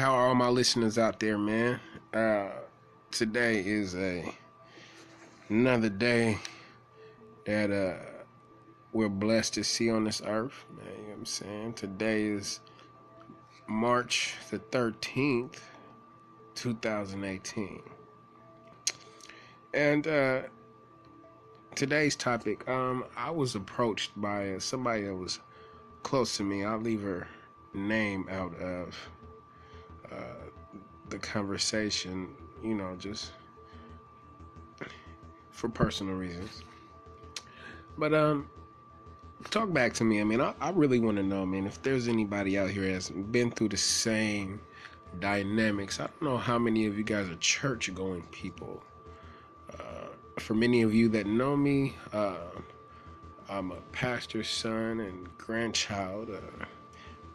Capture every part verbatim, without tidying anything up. how are all my listeners out there, man? Uh, today is a another day that uh, we're blessed to see on this earth, man. You know what I'm saying? Today is March the thirteenth, two thousand eighteen. And uh, today's topic, um, I was approached by uh, somebody that was close to me. I'll leave her name out of uh, the conversation, you know, just for personal reasons. But um, talk back to me. I mean, I, I really want to know, man, if there's anybody out here that's been through the same dynamics. I don't know how many of you guys are church-going people. Uh, for many of you that know me, uh, I'm a pastor's son and grandchild. Uh,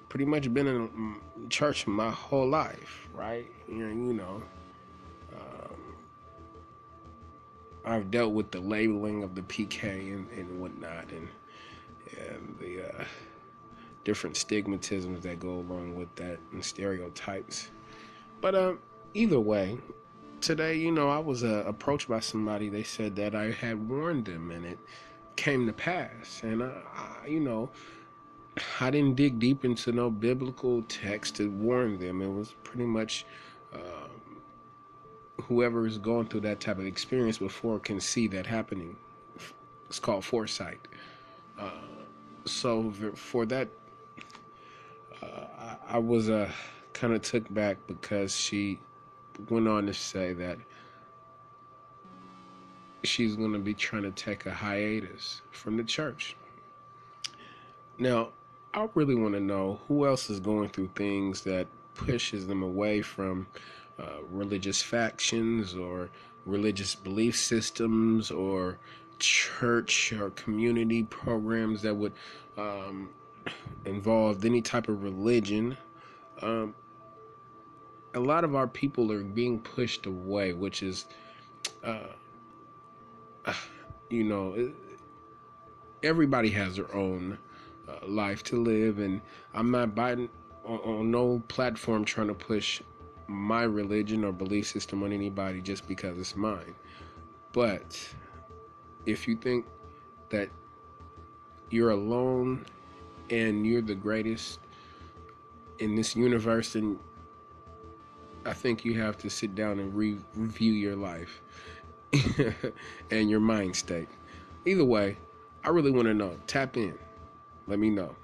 pretty much been in church my whole life, right? You know, you know um, I've dealt with the labeling of the P K and, and whatnot, and and the uh, different stigmatisms that go along with that and stereotypes. But um, either way, today, you know, I was uh, approached by somebody. They said that I had warned them, and it came to pass. And I, I you know, I didn't dig deep into no biblical text to warn them. It was pretty much um, whoever is going through that type of experience before can see that happening. It's called foresight. Uh, so for that, uh, I, I was uh, kind of took back, because she went on to say that she's going to be trying to take a hiatus from the church. Now, I really want to know who else is going through things that pushes them away from uh, religious factions or religious belief systems or church or community programs that would um, involve any type of religion. Um, a lot of our people are being pushed away, which is, uh, you know, everybody has their own Uh, life to live, and I'm not biting on, on no platform trying to push my religion or belief system on anybody just because it's mine. But if you think that you're alone and you're the greatest in this universe, then I think you have to sit down and re- review your life and your mind state. Either way, I really want to know. Tap in. Let me know.